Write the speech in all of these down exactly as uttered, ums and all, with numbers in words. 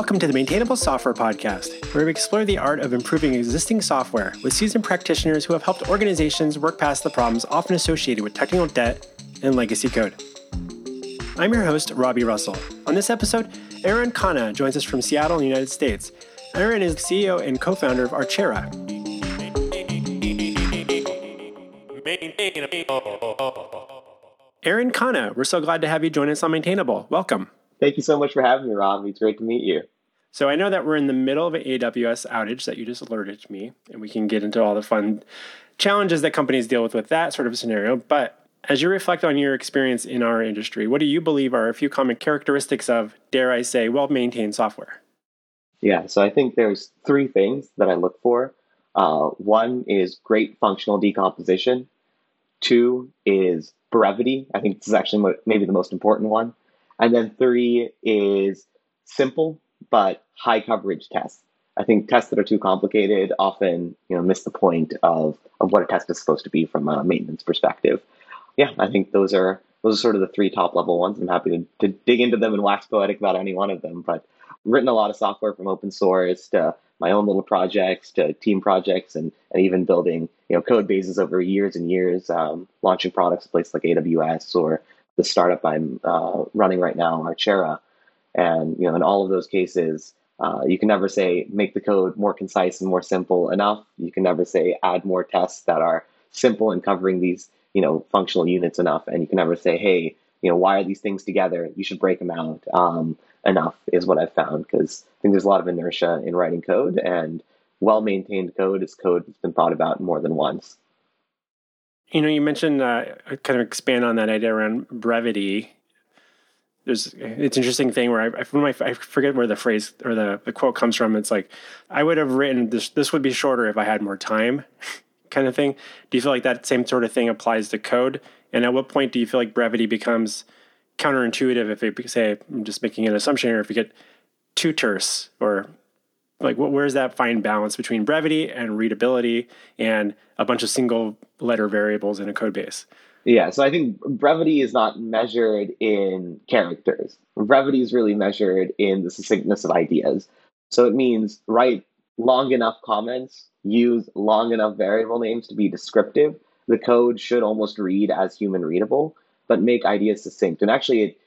Welcome to the Maintainable Software Podcast, where we explore the art of improving existing software with seasoned practitioners who have helped organizations work past the problems often associated with technical debt and legacy code. I'm your host, Robbie Russell. On this episode, Aaron Khanna joins us from Seattle in the United States. Aaron is C E O and co-founder of Archera. Aaron Khanna, we're so glad to have you join us on Maintainable. Welcome. Thank you so much for having me, Rob. It's great to meet you. So I know that we're in the middle of an A W S outage that you just alerted me, and we can get into all the fun challenges that companies deal with with that sort of scenario. But as you reflect on your experience in our industry, what do you believe are a few common characteristics of, dare I say, well-maintained software? Yeah, so I think there's three things that I look for. Uh, one is great functional decomposition. Two is brevity. I think this is actually mo- maybe the most important one. And then three is simple but high coverage tests. I think tests that are too complicated often, you know, miss the point of, of what a test is supposed to be from a maintenance perspective. Yeah, I think those are those are sort of the three top level ones. I'm happy to, to dig into them and wax poetic about any one of them. But I've written a lot of software from open source to my own little projects to team projects and, and even building, you know, code bases over years and years, um, launching products at places like A W S or the startup I'm uh, running right now, Archera. And, you know, in all of those cases, uh, you can never say make the code more concise and more simple enough. You can never say add more tests that are simple and covering these, you know, functional units enough. And you can never say, hey, you know, why are these things together? You should break them out um, enough is what I've found, because I think there's a lot of inertia in writing code, and well-maintained code is code that's been thought about more than once. You know, you mentioned, uh, kind of expand on that idea around brevity. There's, it's an interesting thing where I, when I, I forget where the phrase or the, the quote comes from. It's like, I would have written this, this would be shorter if I had more time kind of thing. Do you feel like that same sort of thing applies to code? And at what point do you feel like brevity becomes counterintuitive if it, say, I'm just making an assumption here, if you get too terse or... Like, where's that fine balance between brevity and readability and a bunch of single letter variables in a code base? Yeah, so I think brevity is not measured in characters. Brevity is really measured in the succinctness of ideas. So it means write long enough comments, use long enough variable names to be descriptive. The code should almost read as human readable, but make ideas succinct. And actually, it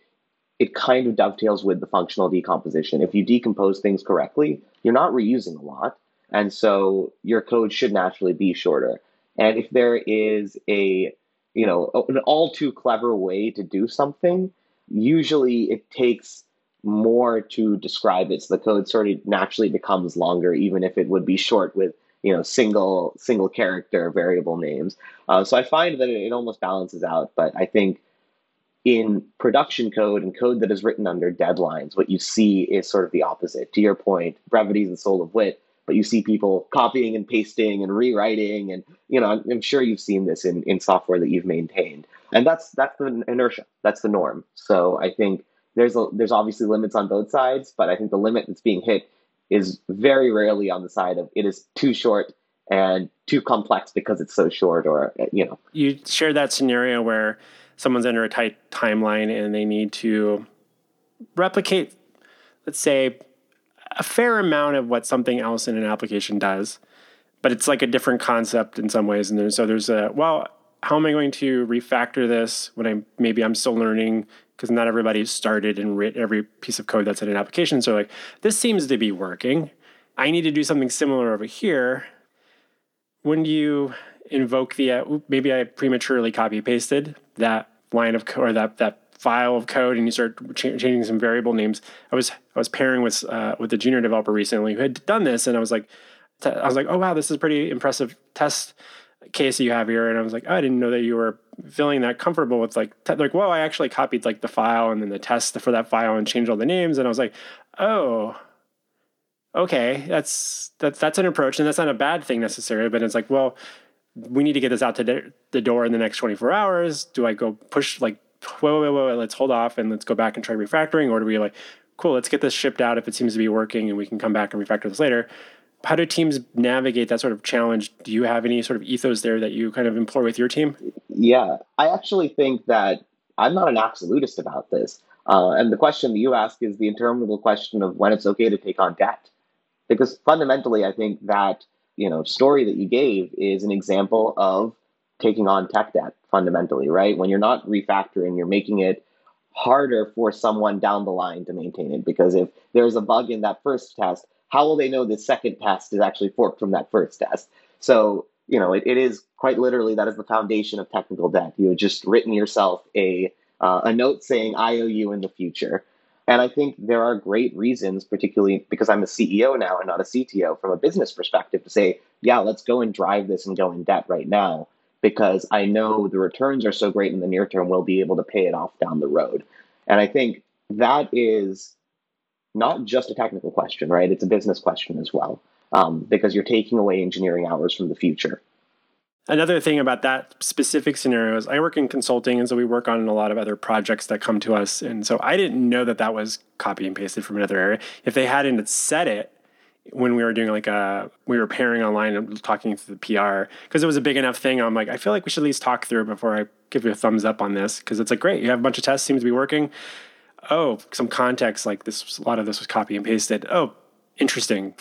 It kind of dovetails with the functional decomposition. If you decompose things correctly, you're not reusing a lot. And so your code should naturally be shorter. And if there is a, you know, an all too clever way to do something, usually it takes more to describe it. So the code sort of naturally becomes longer, even if it would be short with, you know, single, single character variable names. Uh, so I find that it almost balances out, but I think in production code and code that is written under deadlines, what you see is sort of the opposite. To your point, brevity is the soul of wit, but you see people copying and pasting and rewriting. And, you know, I'm, I'm sure you've seen this in, in software that you've maintained. And that's that's the inertia. That's the norm. So I think there's a, there's obviously limits on both sides, but I think the limit that's being hit is very rarely on the side of it is too short and too complex because it's so short or, you know. You shared that scenario where someone's under a tight timeline and they need to replicate, let's say, a fair amount of what something else in an application does, but it's like a different concept in some ways. And there's, so there's a, well, how am I going to refactor this when I'm, maybe I'm still learning because not everybody started and writ every piece of code that's in an application. So like, this seems to be working. I need to do something similar over here. When do you invoke the, uh, maybe I prematurely copy pasted that line of code or that, that file of code, and you start ch- changing some variable names. I was I was pairing with uh, with a junior developer recently who had done this, and I was like, t- I was like, oh wow, this is a pretty impressive test case you have here. And I was like, oh, I didn't know that you were feeling that comfortable with like t- like, whoa, I actually copied like the file and then the test for that file and changed all the names. And I was like, oh, okay, that's that's that's an approach, and that's not a bad thing necessarily. But it's like, well, we need to get this out to the door in the next twenty-four hours. Do I go push like, whoa, whoa, whoa, let's hold off and let's go back and try refactoring? Or do we like, cool, let's get this shipped out if it seems to be working and we can come back and refactor this later? How do teams navigate that sort of challenge? Do you have any sort of ethos there that you kind of employ with your team? Yeah, I actually think that I'm not an absolutist about this. Uh, and the question that you ask is the interminable question of when it's okay to take on debt. Because fundamentally, I think that, you know, story that you gave is an example of taking on tech debt fundamentally, right? When you're not refactoring, you're making it harder for someone down the line to maintain it. Because if there's a bug in that first test, how will they know the second test is actually forked from that first test? So, you know, it, it is quite literally, that is the foundation of technical debt. You have just written yourself a Uh, a note saying, I owe you in the future. And I think there are great reasons, particularly because I'm a C E O now and not a C T O, from a business perspective, to say, yeah, let's go and drive this and go in debt right now, because I know the returns are so great in the near term, we'll be able to pay it off down the road. And I think that is not just a technical question, right? It's a business question as well, um, because you're taking away engineering hours from the future. Another thing about that specific scenario is I work in consulting, and so we work on a lot of other projects that come to us. And so I didn't know that that was copy and pasted from another area. If they hadn't said it when we were doing like a, we were pairing online and talking to the P R, because it was a big enough thing. I'm like, I feel like we should at least talk through it before I give you a thumbs up on this. Because it's like, great, you have a bunch of tests, seems to be working. Oh, some context, like this, a lot of this was copy and pasted. Oh, interesting.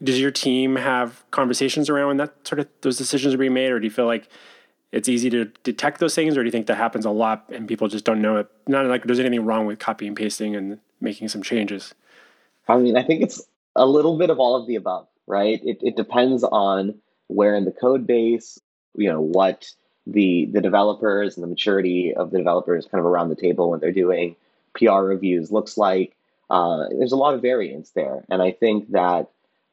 Does your team have conversations around when that sort of those decisions are being made, or do you feel like it's easy to detect those things, or do you think that happens a lot and people just don't know it? Not like there's anything wrong with copy and pasting and making some changes. I mean, I think it's a little bit of all of the above, right? It, it depends on where in the code base, you know, what the the developers and the maturity of the developers kind of around the table when they're doing P R reviews looks like. Uh, there's a lot of variance there, and I think that,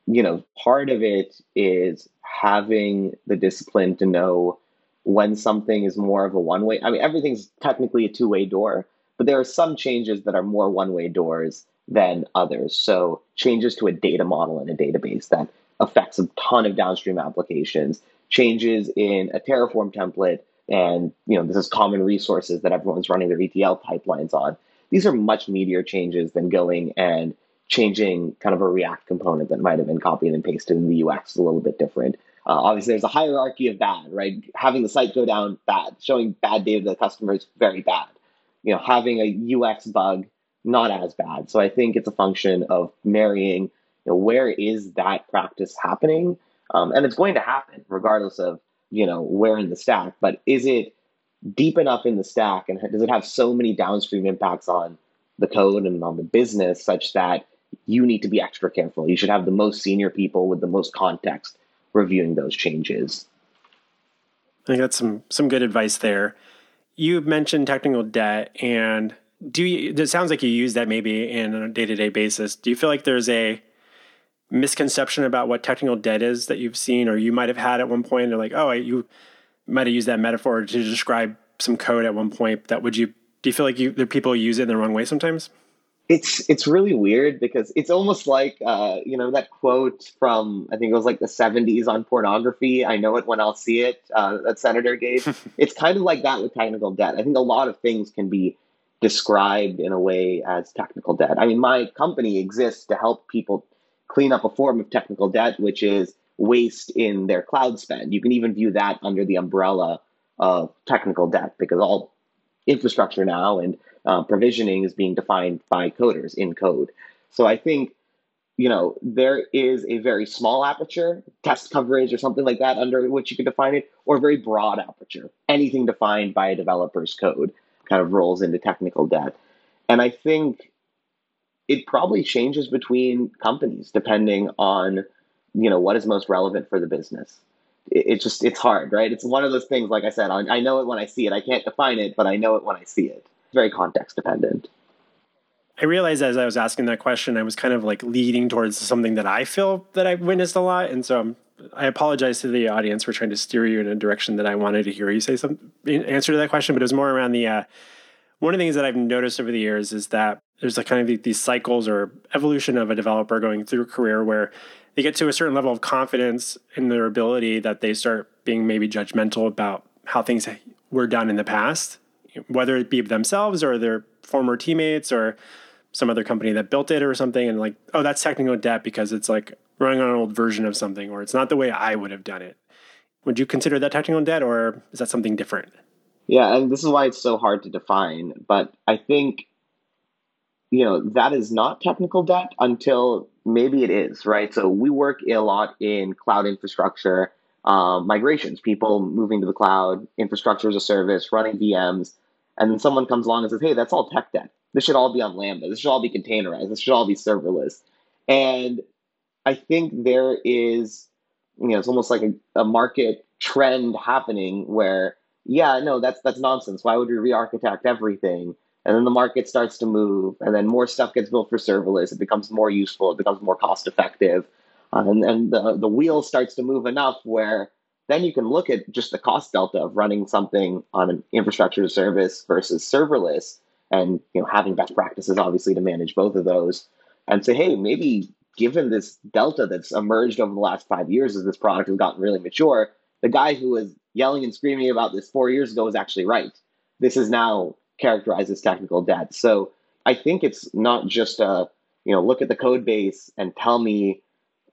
you know, part of it is having the discipline to know when something is more of a one-way. I mean, everything's technically a two-way door, but there are some changes that are more one-way doors than others. So changes to a data model in a database that affects a ton of downstream applications, changes in a Terraform template, and, you know, this is common resources that everyone's running their E T L pipelines on. These are much meatier changes than going and changing kind of a React component that might have been copied and pasted in the U X is a little bit different. Uh, obviously, there's a hierarchy of bad, right? Having the site go down, bad. Showing bad data to the customer is very bad. You know, having a U X bug, not as bad. So I think it's a function of marrying, you know, where is that practice happening? Um, and it's going to happen regardless of, you know, where in the stack. But is it deep enough in the stack, and does it have so many downstream impacts on the code and on the business such that you need to be extra careful? You should have the most senior people with the most context reviewing those changes. I think that's some some good advice there. You mentioned technical debt, and do you, it sounds like you use that maybe in a day-to-day basis. Do you feel like there's a misconception about what technical debt is that you've seen, or you might have had at one point? They're like, oh, I, you might have used that metaphor to describe some code at one point. That would you? Do you feel like you, the people use it in the wrong way sometimes? It's it's really weird, because it's almost like, uh, you know, that quote from, I think it was like the seventies on pornography, I know it when I'll see it, uh, that Senator gave. It's kind of like that with technical debt. I think a lot of things can be described in a way as technical debt. I mean, my company exists to help people clean up a form of technical debt, which is waste in their cloud spend. You can even view that under the umbrella of technical debt, because all infrastructure now and uh, provisioning is being defined by coders in code. So I think, you know, there is a very small aperture, test coverage or something like that, under which you can define it, or a very broad aperture. Anything defined by a developer's code kind of rolls into technical debt. And I think it probably changes between companies depending on, you know, what is most relevant for the business. It's just, it's hard, right? It's one of those things, like I said, I know it when I see it. I can't define it, but I know it when I see it. It's very context dependent. I realized as I was asking that question, I was kind of like leading towards something that I feel that I've witnessed a lot. And so I'm, I apologize to the audience for trying to steer you in a direction that I wanted to hear you say some answer to that question. But it was more around the, uh, one of the things that I've noticed over the years is that there's a kind of these cycles or evolution of a developer going through a career where they get to a certain level of confidence in their ability that they start being maybe judgmental about how things were done in the past, whether it be themselves or their former teammates or some other company that built it or something. And like, oh, that's technical debt because it's like running on an old version of something, or it's not the way I would have done it. Would you consider that technical debt, or is that something different? Yeah, and this is why it's so hard to define. But I think you know, that is not technical debt until maybe it is, right? So we work a lot in cloud infrastructure, uh, migrations, people moving to the cloud, infrastructure as a service, running V Ms. And then someone comes along and says, hey, that's all tech debt. This should all be on Lambda. This should all be containerized. This should all be serverless. And I think there is, you know, it's almost like a, a market trend happening where, yeah, no, that's that's nonsense. Why would we re-architect everything? And then the market starts to move, and then more stuff gets built for serverless. It becomes more useful. It becomes more cost-effective. Uh, and and the, the wheel starts to move enough where then you can look at just the cost delta of running something on an infrastructure service versus serverless, and you know having best practices, obviously, to manage both of those. And say, hey, maybe given this delta that's emerged over the last five years as this product has gotten really mature, the guy who was yelling and screaming about this four years ago was actually right. This is now characterized as technical debt. So I think it's not just a, you know, look at the code base and tell me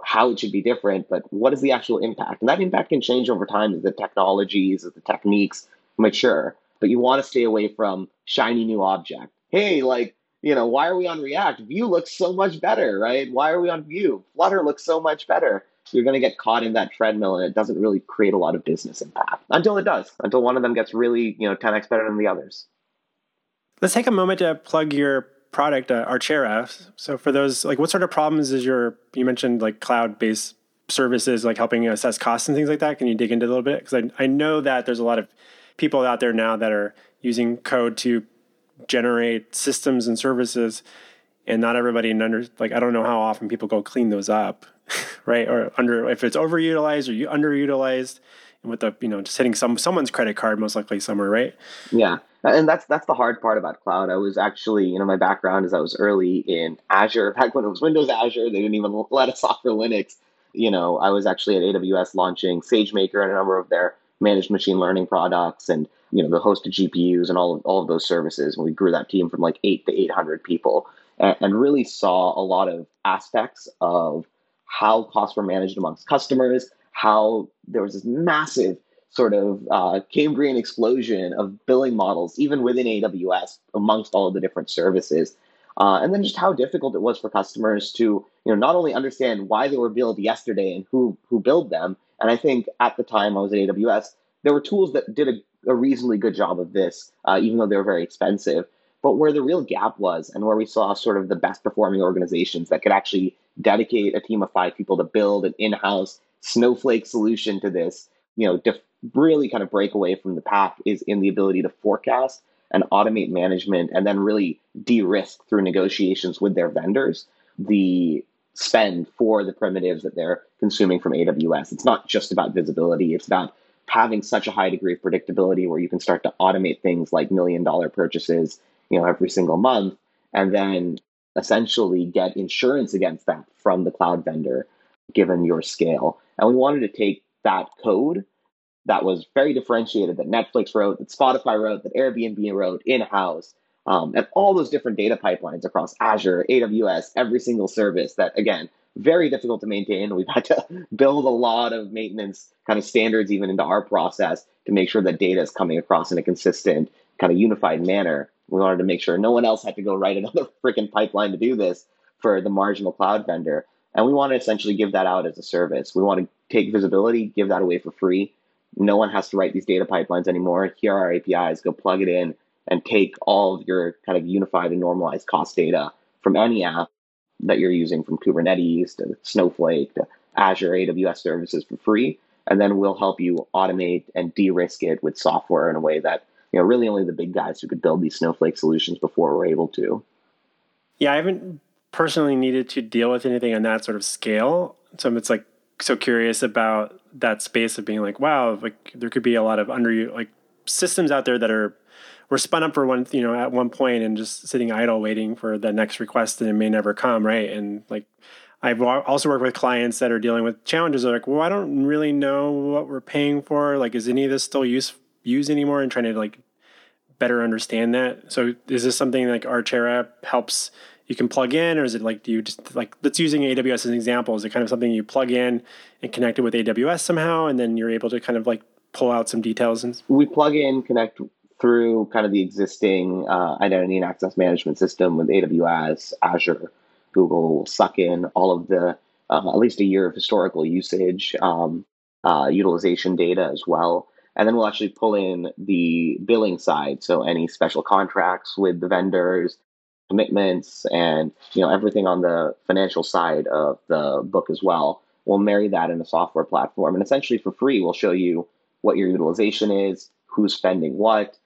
how it should be different, but what is the actual impact? And that impact can change over time as the technologies, as the techniques mature. But you want to stay away from shiny new object. Hey, like, you know, why are we on React? Vue looks so much better, right? Why are we on Vue? Flutter looks so much better. You're going to get caught in that treadmill, and it doesn't really create a lot of business impact until it does, until one of them gets really, you know, ten x better than the others. Let's take a moment to plug your product, uh, Archera. So for those, like, what sort of problems is your, you mentioned like cloud-based services, like helping assess costs and things like that. Can you dig into it a little bit? Because I, I know that there's a lot of people out there now that are using code to generate systems and services, and not everybody in under, like, I don't know how often people go clean those up, right? Or under, if it's overutilized or you underutilized, and with the, you know, just hitting some, someone's credit card, most likely somewhere, right? Yeah. And that's, that's the hard part about cloud. I was actually, you know, my background is I was early in Azure. Back when it was Windows Azure, they didn't even let us offer Linux. You know, I was actually at A W S launching SageMaker and a number of their managed machine learning products and, you know, the hosted G P Us and all of, all of those services. And we grew that team from like eight to eight hundred people, and, and really saw a lot of aspects of how costs were managed amongst customers, how there was this massive sort of uh, Cambrian explosion of billing models, even within A W S, amongst all of the different services. Uh, and then just how difficult it was for customers to, you know, not only understand why they were billed yesterday and who who billed them. And I think at the time I was at A W S, there were tools that did a, a reasonably good job of this, uh, even though they were very expensive. But where the real gap was, and where we saw sort of the best performing organizations that could actually dedicate a team of five people to build an in-house Snowflake solution to this, you know, def- really kind of break away from the pack, is in the ability to forecast and automate management, and then really de-risk through negotiations with their vendors the spend for the primitives that they're consuming from A W S. It's not just about visibility. It's about having such a high degree of predictability where you can start to automate things like million-dollar purchases, you know, every single month, and then essentially get insurance against that from the cloud vendor, given your scale. And we wanted to take that code that was very differentiated, that Netflix wrote, that Spotify wrote, that Airbnb wrote in-house, um, and all those different data pipelines across Azure, A W S, every single service that, again, very difficult to maintain. We've had to build a lot of maintenance kind of standards even into our process to make sure that data is coming across in a consistent, kind of unified manner. We wanted to make sure no one else had to go write another freaking pipeline to do this for the marginal cloud vendor. And we want to essentially give that out as a service. We want to take visibility, give that away for free. No one has to write these data pipelines anymore. Here are our A P Is. Go plug it in and take all of your kind of unified and normalized cost data from any app that you're using, from Kubernetes to Snowflake to Azure, A W S services, for free. And then we'll help you automate and de-risk it with software in a way that, you know, really only the big guys who could build these Snowflake solutions before were able to. Yeah, I haven't personally needed to deal with anything on that sort of scale. So it's like, so curious about that space of being like, wow, like there could be a lot of under like systems out there that are were spun up for one, you know, at one point and just sitting idle waiting for the next request, and it may never come, right? And like, I've also worked with clients that are dealing with challenges. They're like, well, I don't really know what we're paying for. Like, is any of this still use used anymore? And trying to like better understand that. So is this something like Archera helps you can plug in, or is it like, do you just like, let's using A W S as an example, is it kind of something you plug in and connect it with A W S somehow, and then you're able to kind of like pull out some details? And we plug in, connect through kind of the existing uh, identity and access management system with A W S, Azure, Google will suck in all of the, uh, at least a year of historical usage, um, uh, utilization data as well. And then we'll actually pull in the billing side. So any special contracts with the vendors, commitments, and you know everything on the financial side of the book as well. We'll marry that in a software platform. And essentially for free, we'll show you what your utilization is, who's spending what,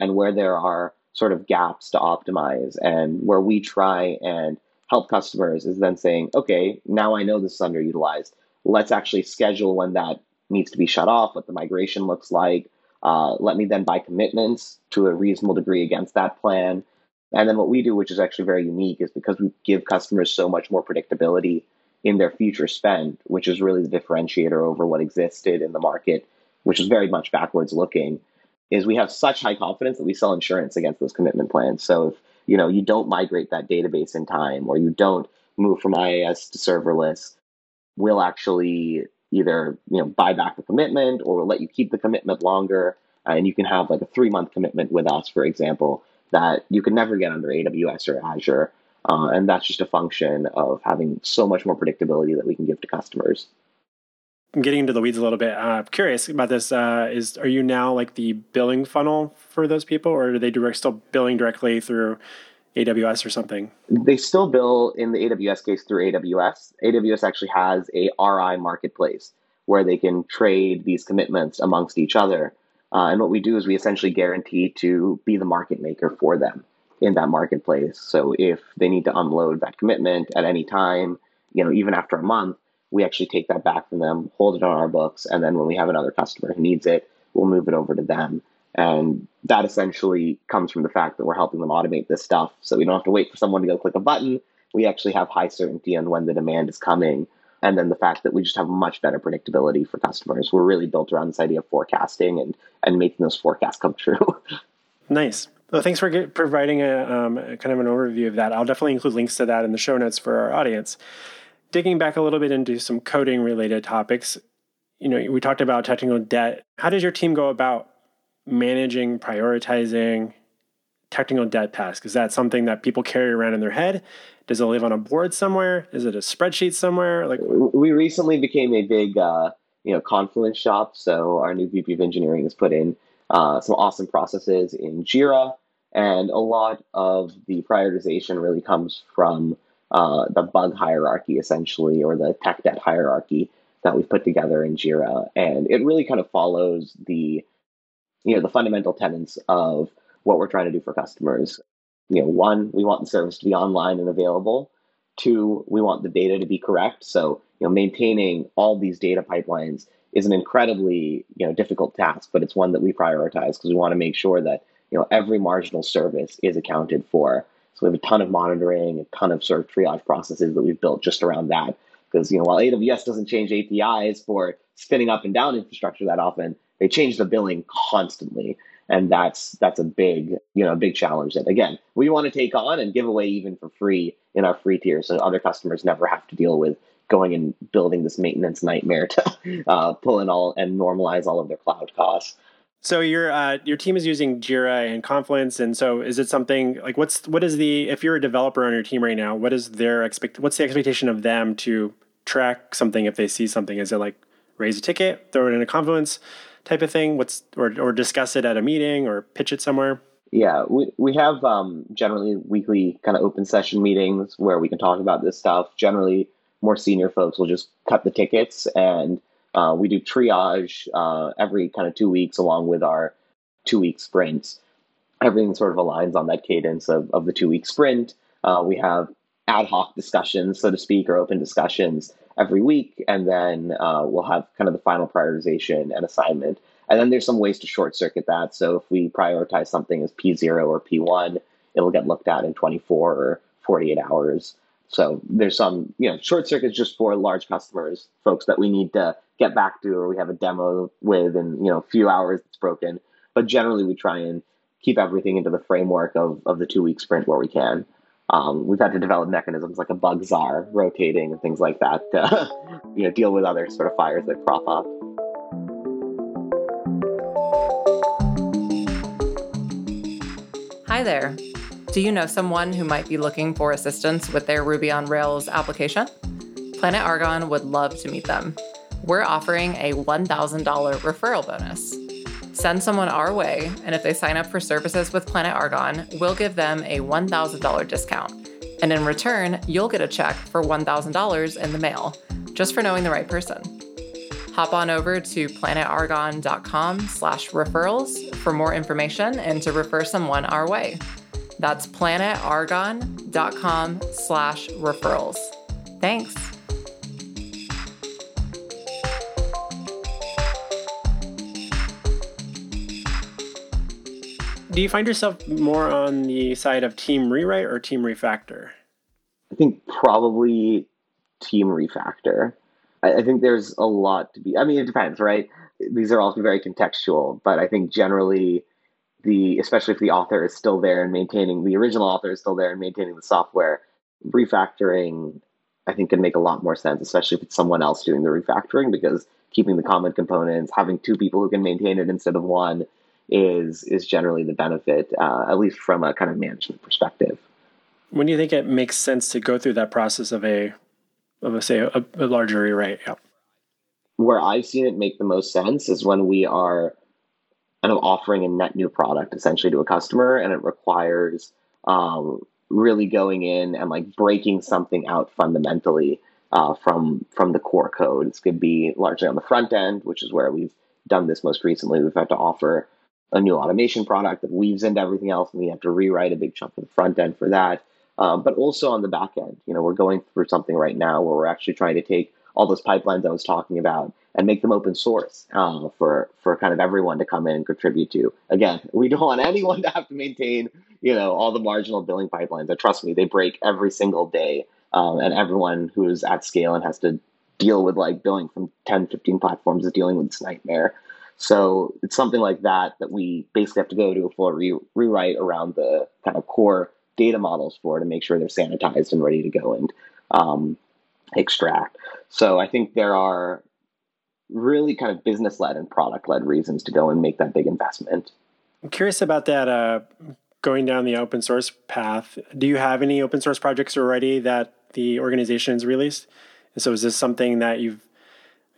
and where there are sort of gaps to optimize. And where we try and help customers is then saying, okay, now I know this is underutilized. Let's actually schedule when that needs to be shut off, what the migration looks like. Uh, let me then buy commitments to a reasonable degree against that plan. And then what we do, which is actually very unique, is because we give customers so much more predictability in their future spend, which is really the differentiator over what existed in the market, which is very much backwards looking, is we have such high confidence that we sell insurance against those commitment plans. So if you know you don't migrate that database in time, or you don't move from IaaS to serverless, we'll actually either you know buy back the commitment, or we'll let you keep the commitment longer, and you can have like a three-month commitment with us, for example, that you could never get under A W S or Azure. Uh, and that's just a function of having so much more predictability that we can give to customers. I'm getting into the weeds a little bit. Uh, curious about this. Uh, is are you now like the billing funnel for those people, or are they direct, still billing directly through A W S or something? They still bill in the A W S case through A W S. A W S actually has a R I marketplace where they can trade these commitments amongst each other. Uh, and what we do is we essentially guarantee to be the market maker for them in that marketplace. So if they need to unload that commitment at any time, you know, even after a month, we actually take that back from them, hold it on our books, and then when we have another customer who needs it, we'll move it over to them. And that essentially comes from the fact that we're helping them automate this stuff. So we don't have to wait for someone to go click a button. We actually have high certainty on when the demand is coming. And then the fact that we just have much better predictability for customers. We're really built around this idea of forecasting and, and making those forecasts come true. Nice. Well, thanks for get, providing a um, kind of an overview of that. I'll definitely include links to that in the show notes for our audience. Digging back a little bit into some coding related topics, you know, we talked about technical debt. How does your team go about managing, prioritizing technical debt tasks? Is that something that people carry around in their head? Does it live on a board somewhere? Is it a spreadsheet somewhere? Like, we recently became a big, uh, you know, Confluence shop. So our new V P of engineering has put in uh, some awesome processes in Jira, and a lot of the prioritization really comes from uh, the bug hierarchy, essentially, or the tech debt hierarchy that we've put together in Jira, and it really kind of follows the, you know, the fundamental tenets of what we're trying to do for customers. You know, one, we want the service to be online and available. Two, we want the data to be correct. So, you know, maintaining all these data pipelines is an incredibly, you know, difficult task, but it's one that we prioritize because we want to make sure that, you know, every marginal service is accounted for. So we have a ton of monitoring, a ton of sort of triage processes that we've built just around that. Because, you know, while A W S doesn't change A P Is for spinning up and down infrastructure that often, they change the billing constantly. And that's that's a big, you know, a big challenge that, again, we want to take on and give away even for free in our free tier, so other customers never have to deal with going and building this maintenance nightmare to uh, pull in all and normalize all of their cloud costs. So your uh, your team is using Jira and Confluence, and so is it something like what's what is the if you're a developer on your team right now, what is their expect what's the expectation of them to track something if they see something? Is it like raise a ticket, throw it in a Confluence type of thing? What's or or discuss it at a meeting or pitch it somewhere? Yeah, we we have um, generally weekly kind of open session meetings where we can talk about this stuff. Generally, more senior folks will just cut the tickets and. Uh, we do triage uh, every kind of two weeks along with our two-week sprints. Everything sort of aligns on that cadence of, of the two-week sprint. Uh, we have ad hoc discussions, so to speak, or open discussions every week. And then uh, we'll have kind of the final prioritization and assignment. And then there's some ways to short-circuit that. So if we prioritize something as P zero or P one, it'll get looked at in twenty-four or forty-eight hours. So there's some, you know, short circuits just for large customers, folks that we need to get back to, or we have a demo with in, you know, a few hours that's broken. But generally, we try and keep everything into the framework of, of the two-week sprint where we can. Um, we've had to develop mechanisms like a bug czar, rotating and things like that to, you know, deal with other sort of fires that crop up. Hi there. Do you know someone who might be looking for assistance with their Ruby on Rails application? Planet Argon would love to meet them. We're offering a one thousand dollars referral bonus. Send someone our way, and if they sign up for services with Planet Argon, we'll give them a one thousand dollars discount. And in return, you'll get a check for one thousand dollars in the mail, just for knowing the right person. Hop on over to planet argon dot com slash referrals for more information and to refer someone our way. That's planet argon dot com slash referrals. Thanks. Do you find yourself more on the side of team rewrite or team refactor? I think probably team refactor. I, I think there's a lot to be, I mean, it depends, right? These are all very contextual, but I think generally the, especially if the author is still there and maintaining, the original author is still there and maintaining the software, refactoring, I think can make a lot more sense, especially if it's someone else doing the refactoring, because keeping the common components, having two people who can maintain it instead of one, is is generally the benefit, uh, at least from a kind of management perspective. When do you think it makes sense to go through that process of a, of a say, a, a larger rewrite? Yeah. Where I've seen it make the most sense is when we are kind of offering a net new product essentially to a customer, and it requires um, really going in and like breaking something out fundamentally uh, from, from the core code. This could be largely on the front end, which is where we've done this most recently. We've had to offer a new automation product that weaves into everything else, and we have to rewrite a big chunk of the front end for that. Um, but also on the back end, you know, we're going through something right now where we're actually trying to take all those pipelines I was talking about and make them open source uh, for for kind of everyone to come in and contribute to. Again, we don't want anyone to have to maintain, you know, all the marginal billing pipelines. And trust me, they break every single day, um, and everyone who's at scale and has to deal with like billing from ten, fifteen platforms is dealing with this nightmare. So it's something like that that we basically have to go to a full re- rewrite around the kind of core data models for to make sure they're sanitized and ready to go and um, extract. So I think there are really kind of business-led and product-led reasons to go and make that big investment. I'm curious about that uh, going down the open source path. Do you have any open source projects already that the organization's released? And so is this something that you've...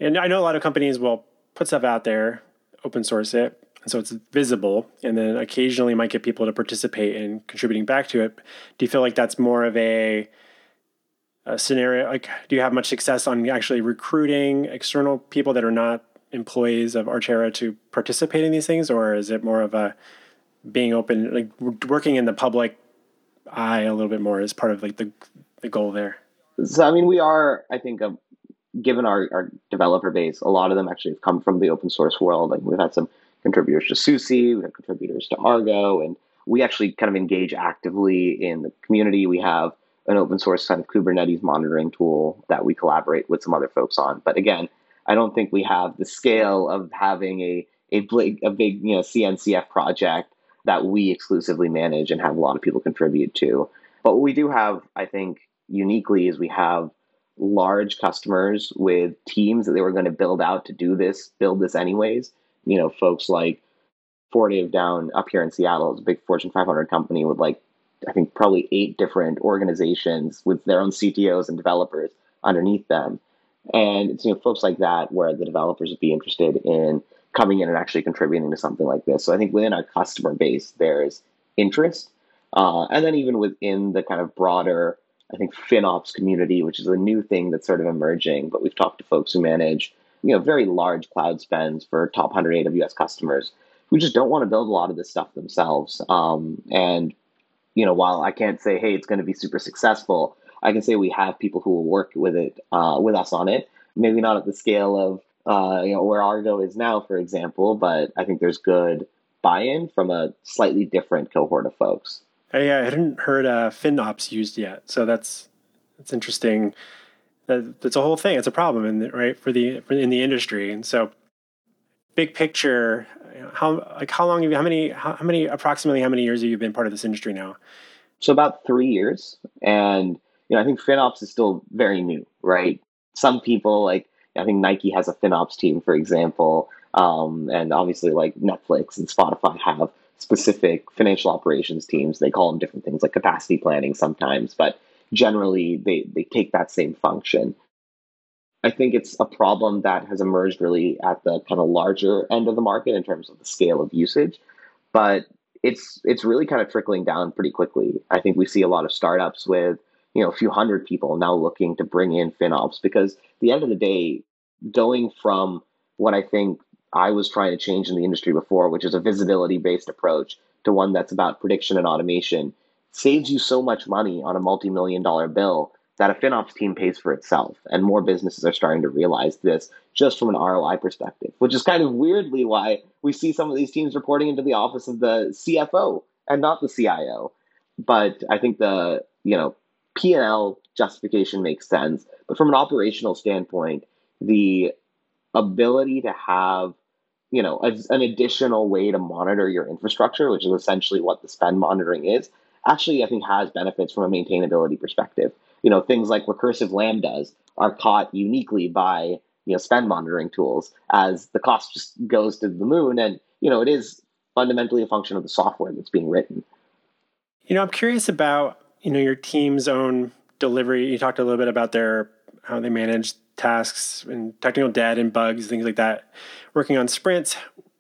And I know a lot of companies will put stuff out there, open source it, and so it's visible, and then occasionally might get people to participate in contributing back to it. Do you feel like that's more of a, a scenario? Like, do you have much success on actually recruiting external people that are not employees of Archera to participate in these things, or is it more of a being open, like working in the public eye a little bit more as part of like the the goal there? So, I mean, we are, I think, a given our, our developer base, a lot of them actually have come from the open source world. Like we've had some contributors to SUSE, we have contributors to Argo, and we actually kind of engage actively in the community. We have an open source kind of Kubernetes monitoring tool that we collaborate with some other folks on. But again, I don't think we have the scale of having a a big, a big you know C N C F project that we exclusively manage and have a lot of people contribute to. But what we do have, I think, uniquely is we have large customers with teams that they were going to build out to do this, build this anyways. You know, folks like Fortive down up here in Seattle is a big Fortune five hundred company with like, I think probably eight different organizations with their own C T Os and developers underneath them. And it's, you know, folks like that where the developers would be interested in coming in and actually contributing to something like this. So I think within our customer base, there's interest. Uh, and then even within the kind of broader, I think, FinOps community, which is a new thing that's sort of emerging, but we've talked to folks who manage, you know, very large cloud spends for top one hundred A W S customers who just don't want to build a lot of this stuff themselves. Um, and, you know, while I can't say, hey, it's going to be super successful, I can say we have people who will work with it, uh, with us on it. Maybe not at the scale of, uh, you know, where Argo is now, for example, but I think there's good buy-in from a slightly different cohort of folks. Yeah, I hadn't heard uh, FinOps used yet, so that's that's interesting. That, that's a whole thing. It's a problem, in the, right, for the for, in the industry. And so, big picture, how like how long have you? How many? How, how many? Approximately, how many years have you been part of this industry now? So about three years, and you know, I think FinOps is still very new, right? Some people, like I think Nike has a FinOps team, for example, um, and obviously like Netflix and Spotify have specific financial operations teams. They call them different things like capacity planning sometimes, but generally they, they take that same function. I think it's a problem that has emerged really at the kind of larger end of the market in terms of the scale of usage, but it's it's really kind of trickling down pretty quickly. I think we see a lot of startups with, you know, a few hundred people now looking to bring in FinOps, because at the end of the day, going from what I think I was trying to change in the industry before, which is a visibility-based approach, to one that's about prediction and automation, saves you so much money on a multi-million dollar bill that a FinOps team pays for itself. And more businesses are starting to realize this just from an R O I perspective, which is kind of weirdly why we see some of these teams reporting into the office of the C F O and not the C I O. But I think the, you know, P and L justification makes sense. But from an operational standpoint, the ability to have, you know, a, an additional way to monitor your infrastructure, which is essentially what the spend monitoring is, actually, I think, has benefits from a maintainability perspective. You know, things like recursive lambdas are caught uniquely by, you know, spend monitoring tools as the cost just goes to the moon. And, you know, it is fundamentally a function of the software that's being written. You know, I'm curious about, you know, your team's own delivery. You talked a little bit about their, how they manage tasks and technical debt and bugs, things like that, working on sprints.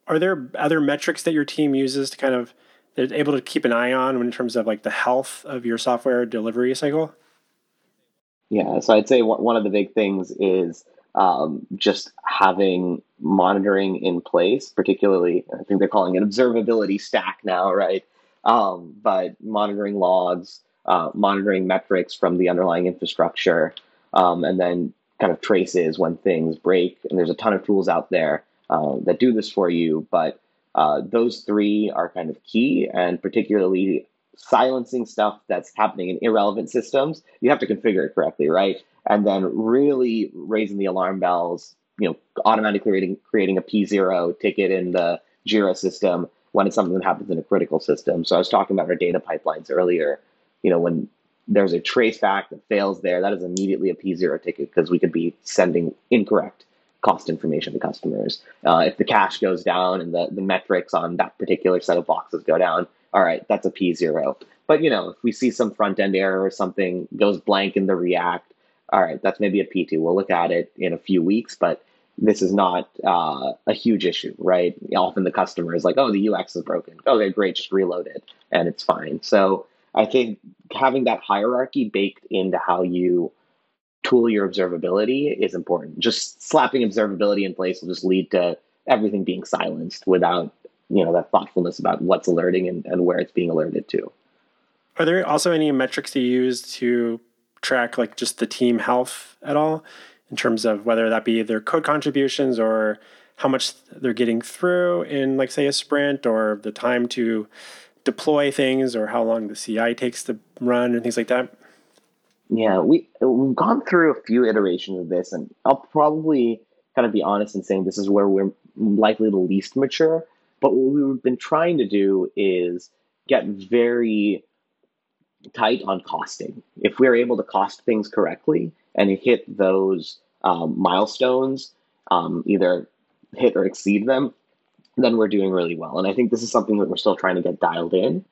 Are there other metrics that your team uses to kind of, they're able to keep an eye on in terms of like the health of your software delivery cycle? Yeah, so I'd say one of the big things is um, just having monitoring in place, particularly, I think they're calling it observability stack now, right? Um, but monitoring logs, uh, monitoring metrics from the underlying infrastructure, um, and then kind of traces when things break. And there's a ton of tools out there uh, that do this for you, but Uh, those three are kind of key, and particularly silencing stuff that's happening in irrelevant systems. You have to configure it correctly, right? And then really raising the alarm bells, you know, automatically creating, creating a P zero ticket in the Jira system when it's something that happens in a critical system. So I was talking about our data pipelines earlier. You know, when there's a trace back that fails there, that is immediately a P zero ticket because we could be sending incorrect cost information to customers. Uh, if the cache goes down and the, the metrics on that particular set of boxes go down, all right, that's a P zero. But, you know, if we see some front-end error or something goes blank in the React, all right, that's maybe a P two. We'll look at it in a few weeks, but this is not uh, a huge issue, right? Often the customer is like, oh, the U X is broken. Okay, great, just reload it, and it's fine. So I think having that hierarchy baked into how you tool your observability is important. Just slapping observability in place will just lead to everything being silenced without, you know, that thoughtfulness about what's alerting and, and where it's being alerted to. Are there also any metrics you use to track like just the team health at all, in terms of whether that be their code contributions or how much they're getting through in, like, say, a sprint, or the time to deploy things, or how long the C I takes to run and things like that? Yeah, we, we've gone through a few iterations of this, and I'll probably kind of be honest in saying this is where we're likely the least mature. But what we've been trying to do is get very tight on costing. If we're able to cost things correctly and hit those um, milestones, um, either hit or exceed them, then we're doing really well. And I think this is something that we're still trying to get dialed in.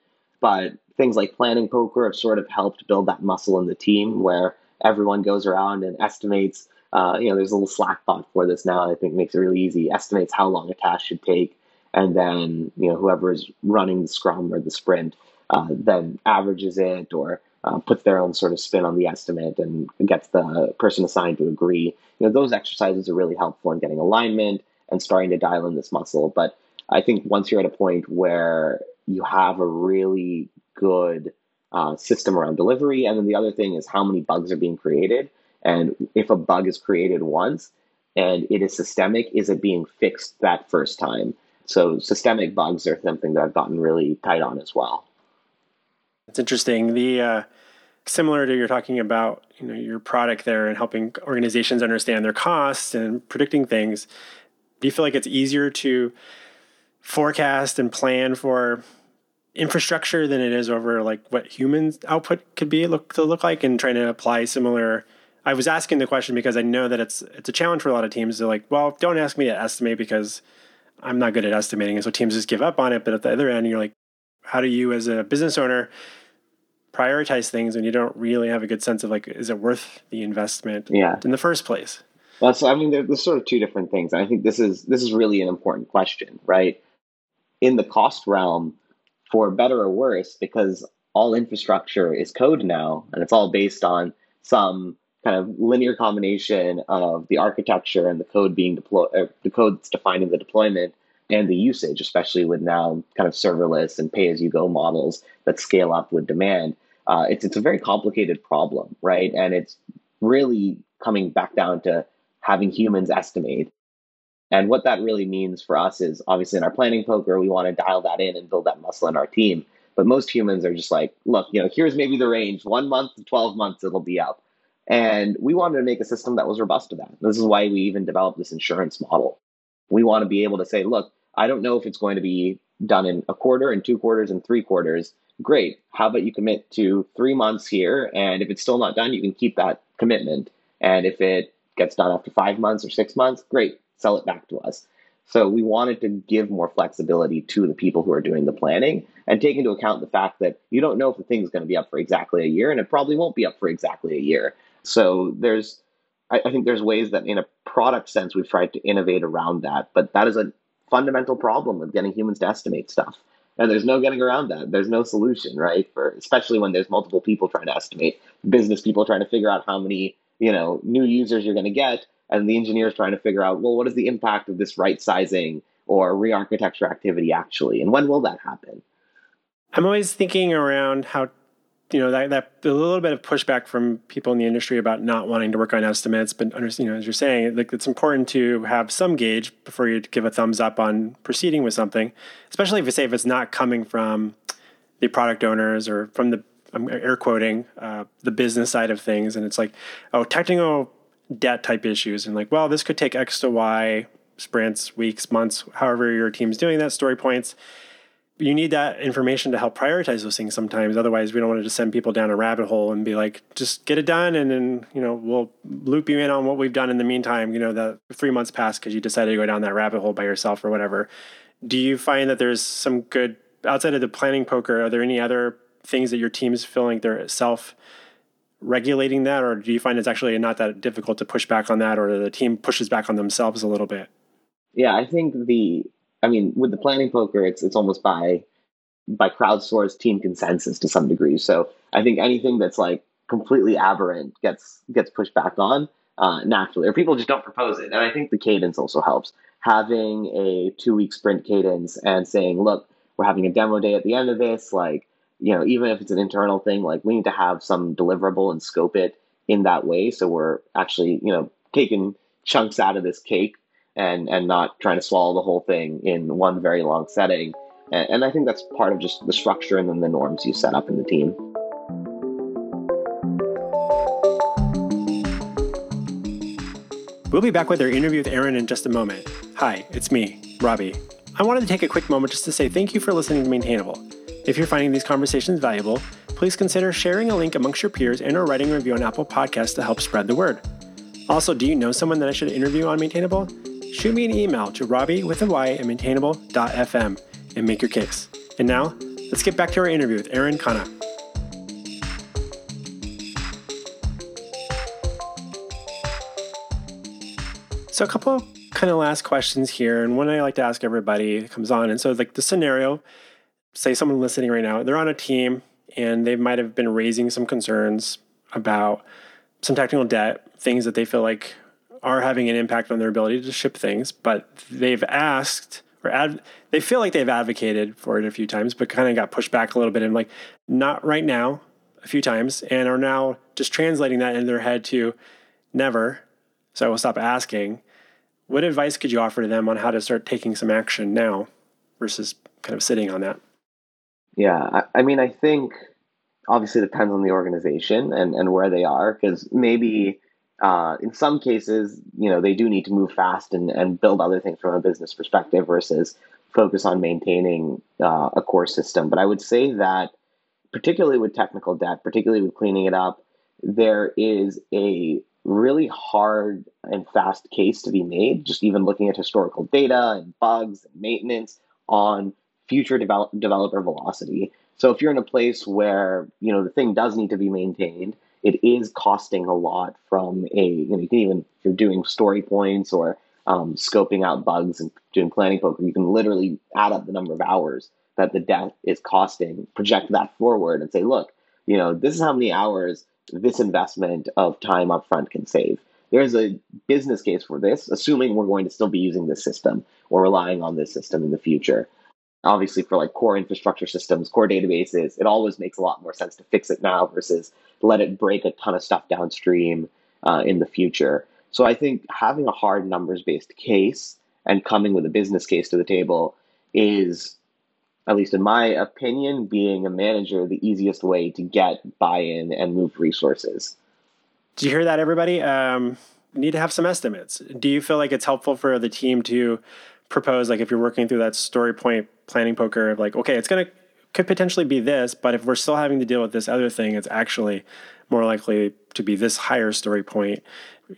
But things like planning poker have sort of helped build that muscle in the team, where everyone goes around and estimates, uh, you know, there's a little Slack bot for this now, I think makes it really easy, estimates how long a task should take. And then, you know, whoever is running the scrum or the sprint uh, then averages it or uh, puts their own sort of spin on the estimate and gets the person assigned to agree. You know, those exercises are really helpful in getting alignment and starting to dial in this muscle. But I think once you're at a point where you have a really good uh, system around delivery. And then the other thing is how many bugs are being created. And if a bug is created once and it is systemic, is it being fixed that first time? So systemic bugs are something that I've gotten really tight on as well. It's interesting. The uh, similar to you're talking about, you know, your product there and helping organizations understand their costs and predicting things. Do you feel like it's easier to forecast and plan for infrastructure than it is over like what human output could be look to look like, and trying to apply similar? I was asking the question because I know that it's it's a challenge for a lot of teams. They're like, well, don't ask me to estimate because I'm not good at estimating, and so teams just give up on it. But at the other end, you're like, how do you as a business owner prioritize things when you don't really have a good sense of like, is it worth the investment yeah. in the first place? Well, so, I mean, there, there's sort of two different things. I think this is this is really an important question, right? In the cost realm, for better or worse, because all infrastructure is code now, and it's all based on some kind of linear combination of the architecture and the code being deployed, the code that's defined in the deployment and the usage, especially with now kind of serverless and pay-as-you-go models that scale up with demand. Uh, it's it's a very complicated problem, right? And it's really coming back down to having humans estimate. And what that really means for us is, obviously, in our planning poker, we want to dial that in and build that muscle in our team. But most humans are just like, look, you know, here's maybe the range. One month to twelve months, it'll be up. And we wanted to make a system that was robust to that. This is why we even developed this insurance model. We want to be able to say, look, I don't know if it's going to be done in a quarter and two quarters and three quarters. Great. How about you commit to three months here? And if it's still not done, you can keep that commitment. And if it gets done after five months or six months, great, sell it back to us. So we wanted to give more flexibility to the people who are doing the planning and take into account the fact that you don't know if the thing's going to be up for exactly a year, and it probably won't be up for exactly a year. So there's, I think there's ways that in a product sense, we've tried to innovate around that, but that is a fundamental problem with getting humans to estimate stuff. And there's no getting around that. There's no solution, right? For, especially when there's multiple people trying to estimate, business people trying to figure out how many, you know, new users you're going to get. And the engineers trying to figure out, well, what is the impact of this right sizing or re-architecture activity actually? And when will that happen? I'm always thinking around how, you know, that, that a little bit of pushback from people in the industry about not wanting to work on estimates. But, you know, as you're saying, like, it's important to have some gauge before you give a thumbs up on proceeding with something, especially if you say if it's not coming from the product owners or from the, I'm air quoting, uh, the business side of things. And it's like, oh, technical debt type issues, and like, well, this could take X to Y sprints, weeks, months, however your team's doing that, story points. You need that information to help prioritize those things sometimes. Otherwise, we don't want to just send people down a rabbit hole and be like, just get it done. And then, you know, we'll loop you in on what we've done in the meantime. You know, the three months passed because you decided to go down that rabbit hole by yourself or whatever. Do you find that there's some good, outside of the planning poker, are there any other things that your team's feeling they're self regulating that, or do you find it's actually not that difficult to push back on that, or the team pushes back on themselves a little bit? Yeah, I think the, I mean, with the planning poker, it's it's almost by by crowdsourced team consensus to some degree. So I think anything that's like completely aberrant gets gets pushed back on uh, naturally, or people just don't propose it. And I think the cadence also helps. Having a two-week sprint cadence and saying, look, we're having a demo day at the end of this, like, you know, even if it's an internal thing, like we need to have some deliverable and scope it in that way. So we're actually, you know, taking chunks out of this cake and, and not trying to swallow the whole thing in one very long setting. And, and I think that's part of just the structure and then the norms you set up in the team. We'll be back with our interview with Aaron in just a moment. Hi, it's me, Robbie. I wanted to take a quick moment just to say thank you for listening to Maintainable. If you're finding these conversations valuable, please consider sharing a link amongst your peers and or writing a review on Apple Podcasts to help spread the word. Also, do you know someone that I should interview on Maintainable? Shoot me an email to robbie with a y at maintainable dot f m and make your case. And now, let's get back to our interview with Aaron Khanna. So a couple of kind of last questions here, and one I like to ask everybody comes on. And so like the scenario, say someone listening right now, they're on a team and they might have been raising some concerns about some technical debt, things that they feel like are having an impact on their ability to ship things, but they've asked or ad- they feel like they've advocated for it a few times, but kind of got pushed back a little bit and like, not right now, a few times, and are now just translating that in their head to never, so I will stop asking. What advice could you offer to them on how to start taking some action now versus kind of sitting on that? Yeah, I mean, I think obviously it depends on the organization and, and where they are, because maybe uh, in some cases, you know, they do need to move fast and, and build other things from a business perspective versus focus on maintaining uh, a core system. But I would say that particularly with technical debt, particularly with cleaning it up, there is a really hard and fast case to be made, just even looking at historical data and bugs and maintenance on future develop, developer velocity. So if you're in a place where, you know, the thing does need to be maintained, it is costing a lot from a, you know, you can even, if you're doing story points or um, scoping out bugs and doing planning poker, you can literally add up the number of hours that the dev is costing, project that forward and say, look, you know, this is how many hours this investment of time upfront can save. There's a business case for this, assuming we're going to still be using this system or relying on this system in the future. Obviously, for like core infrastructure systems, core databases, it always makes a lot more sense to fix it now versus let it break a ton of stuff downstream uh, in the future. So I think having a hard numbers-based case and coming with a business case to the table is, at least in my opinion, being a manager, the easiest way to get buy-in and move resources. Do you hear that, everybody? Um, need to have some estimates. Do you feel like it's helpful for the team to propose, like if you're working through that story point planning poker of like, okay, it's going to could potentially be this, but if we're still having to deal with this other thing, it's actually more likely to be this higher story point.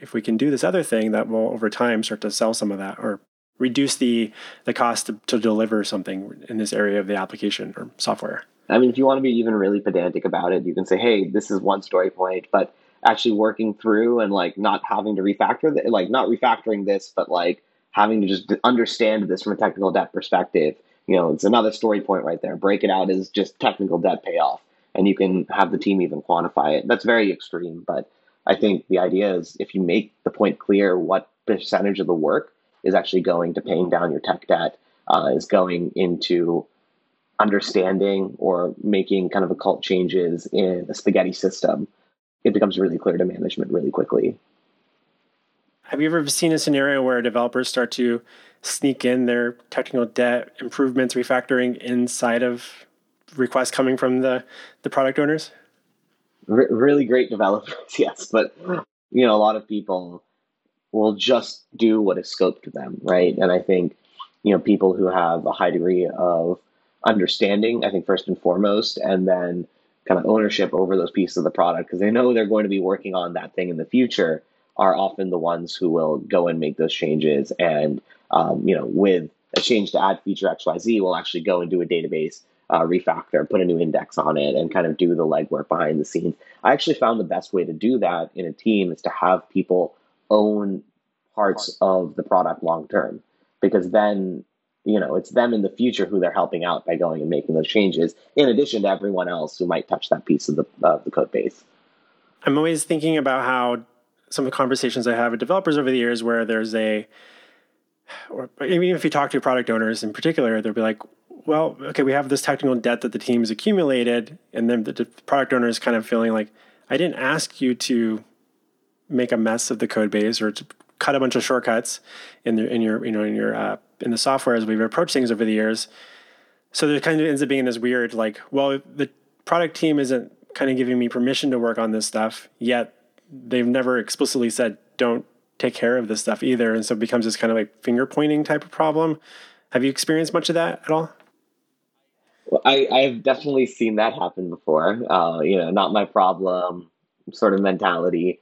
If we can do this other thing, that will over time start to sell some of that or reduce the the cost to, to deliver something in this area of the application or software. I mean, if you want to be even really pedantic about it, you can say, hey, this is one story point, but actually working through and like not having to refactor, the, like not refactoring this, but like having to just understand this from a technical debt perspective. You know, it's another story point right there. Break it out as just technical debt payoff, and you can have the team even quantify it. That's very extreme, but I think the idea is if you make the point clear what percentage of the work is actually going to paying down your tech debt, uh, is going into understanding or making kind of occult changes in a spaghetti system, it becomes really clear to management really quickly. Have you ever seen a scenario where developers start to sneak in their technical debt improvements, refactoring inside of requests coming from the, the product owners? R- really great developers, yes. But, you know, a lot of people will just do what is scoped to them, right? And I think, you know, people who have a high degree of understanding, I think first and foremost, and then kind of ownership over those pieces of the product because they know they're going to be working on that thing in the future are often the ones who will go and make those changes. And, um, you know, with a change to add feature X Y Z, we'll actually go and do a database uh, refactor, put a new index on it, and kind of do the legwork behind the scenes. I actually found the best way to do that in a team is to have people own parts of the product long-term, because then, you know, it's them in the future who they're helping out by going and making those changes, in addition to everyone else who might touch that piece of the, uh, the code base. I'm always thinking about how some of the conversations I have with developers over the years where there's a, or even if you talk to product owners in particular, they'll be like, well, okay, we have this technical debt that the team's accumulated. And then the product owner is kind of feeling like, I didn't ask you to make a mess of the code base or to cut a bunch of shortcuts in the, in your, you know, in your, uh, in the software as we've approached things over the years. So there kind of ends up being this weird, like, well, the product team isn't kind of giving me permission to work on this stuff yet. They've never explicitly said, don't take care of this stuff either. And so it becomes this kind of like finger pointing type of problem. Have you experienced much of that at all? Well, I, I've definitely seen that happen before. Uh, you know, not my problem sort of mentality.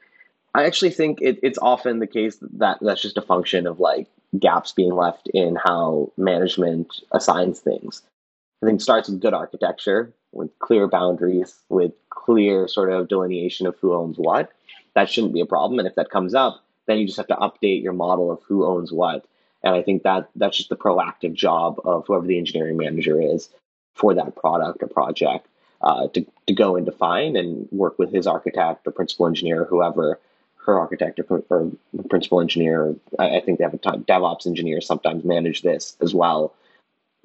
I actually think it, it's often the case that that's just a function of like gaps being left in how management assigns things. I think it starts with good architecture, with clear boundaries, with clear sort of delineation of who owns what. That shouldn't be a problem. And if that comes up, then you just have to update your model of who owns what. And I think that that's just the proactive job of whoever the engineering manager is for that product or project uh, to, to go and define and work with his architect or principal engineer, or whoever, her architect or, or principal engineer. I, I think they have a ton, DevOps engineer sometimes manage this as well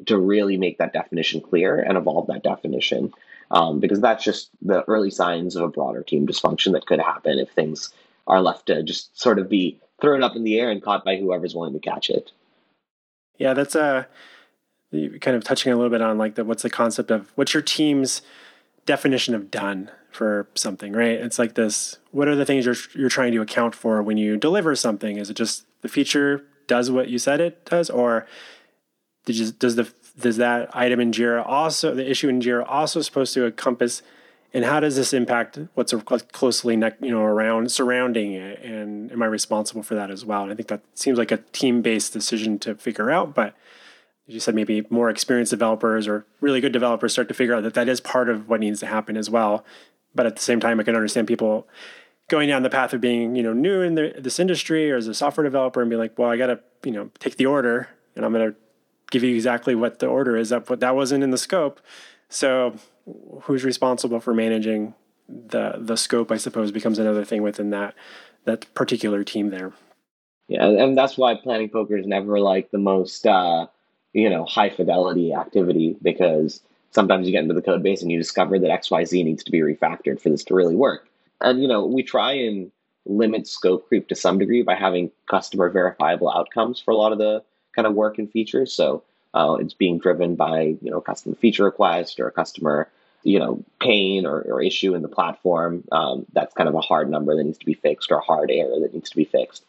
to really make that definition clear and evolve that definition. Um, because that's just the early signs of a broader team dysfunction that could happen if things are left to just sort of be thrown up in the air and caught by whoever's willing to catch it. Yeah, that's uh, kind of touching a little bit on like the, what's the concept of, what's your team's definition of done for something, right? It's like this, what are the things you're you're trying to account for when you deliver something? Is it just the feature does what you said it does, or did you, does the Does that item in Jira also, the issue in Jira also supposed to encompass, and how does this impact what's closely, ne- you know, around surrounding it? And am I responsible for that as well? And I think that seems like a team-based decision to figure out, but as you said, maybe more experienced developers or really good developers start to figure out that that is part of what needs to happen as well. But at the same time, I can understand people going down the path of being, you know, new in the, this industry or as a software developer and be like, well, I got to, you know, take the order and I'm going to give you exactly what the order is up, but that wasn't in the scope. So who's responsible for managing the the scope, I suppose, becomes another thing within that that particular team there. Yeah, and that's why planning poker is never like the most, uh, you know, high fidelity activity, because sometimes you get into the code base and you discover that X Y Z needs to be refactored for this to really work. And, you know, we try and limit scope creep to some degree by having customer verifiable outcomes for a lot of the kind of work and features. So uh, it's being driven by, you know, customer feature request or a customer, you know, pain or, or issue in the platform. Um, that's kind of a hard number that needs to be fixed or a hard error that needs to be fixed.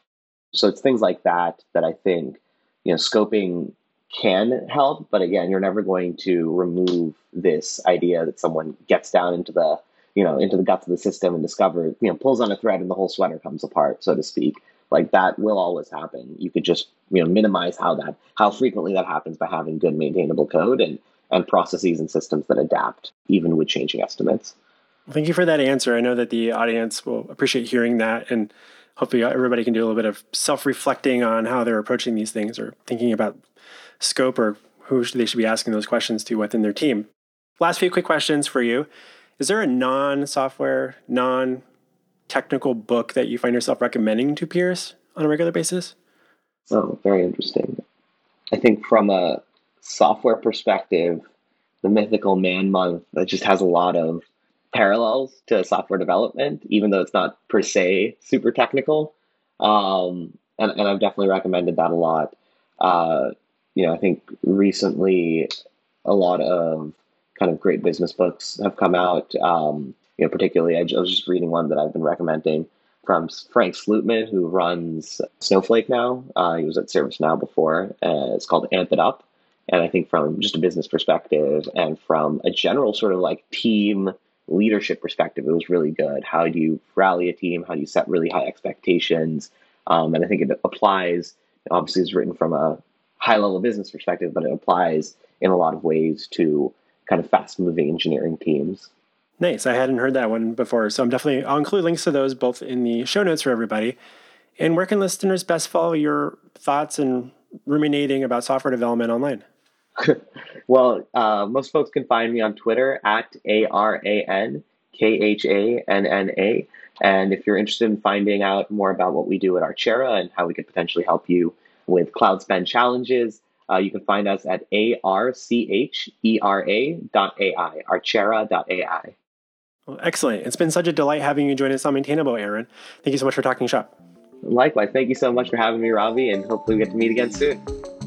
So it's things like that that I think, you know, scoping can help. But again, you're never going to remove this idea that someone gets down into the, you know, into the guts of the system and discover, you know, pulls on a thread and the whole sweater comes apart, so to speak. Like that will always happen. You could just, you know, minimize how that, how frequently that happens by having good maintainable code and, and processes and systems that adapt even with changing estimates. Thank you for that answer. I know that the audience will appreciate hearing that, and hopefully everybody can do a little bit of self-reflecting on how they're approaching these things or thinking about scope or who they should be asking those questions to within their team. Last few quick questions for you. Is there a non-software, non-technical book that you find yourself recommending to peers on a regular basis? Oh, very interesting. I think from a software perspective, The Mythical Man-Month, that just has a lot of parallels to software development, even though it's not per se super technical. Um, and, and I've definitely recommended that a lot. Uh, you know, I think recently a lot of kind of great business books have come out. Um, you know, particularly I, I was just reading one that I've been recommending from Frank Slootman, who runs Snowflake now. Uh, he was at ServiceNow before. Uh, it's called Amp It Up. And I think from just a business perspective and from a general sort of like team leadership perspective, it was really good. How do you rally a team? How do you set really high expectations? Um, and I think it applies, obviously it's written from a high level business perspective, but it applies in a lot of ways to kind of fast moving engineering teams. Nice. I hadn't heard that one before. So I'm definitely, I'll include links to those both in the show notes for everybody. And where can listeners best follow your thoughts and ruminating about software development online? Well, uh, most folks can find me on Twitter at A R A N K H A N N A. And if you're interested in finding out more about what we do at Archera and how we could potentially help you with cloud spend challenges, uh, you can find us at A R C H E R A dot A I, archera dot A I. Well, excellent. It's been such a delight having you join us on Maintainable, Aaron. Thank you so much for talking shop. Likewise. Thank you so much for having me, Robbie, and hopefully we get to meet again soon.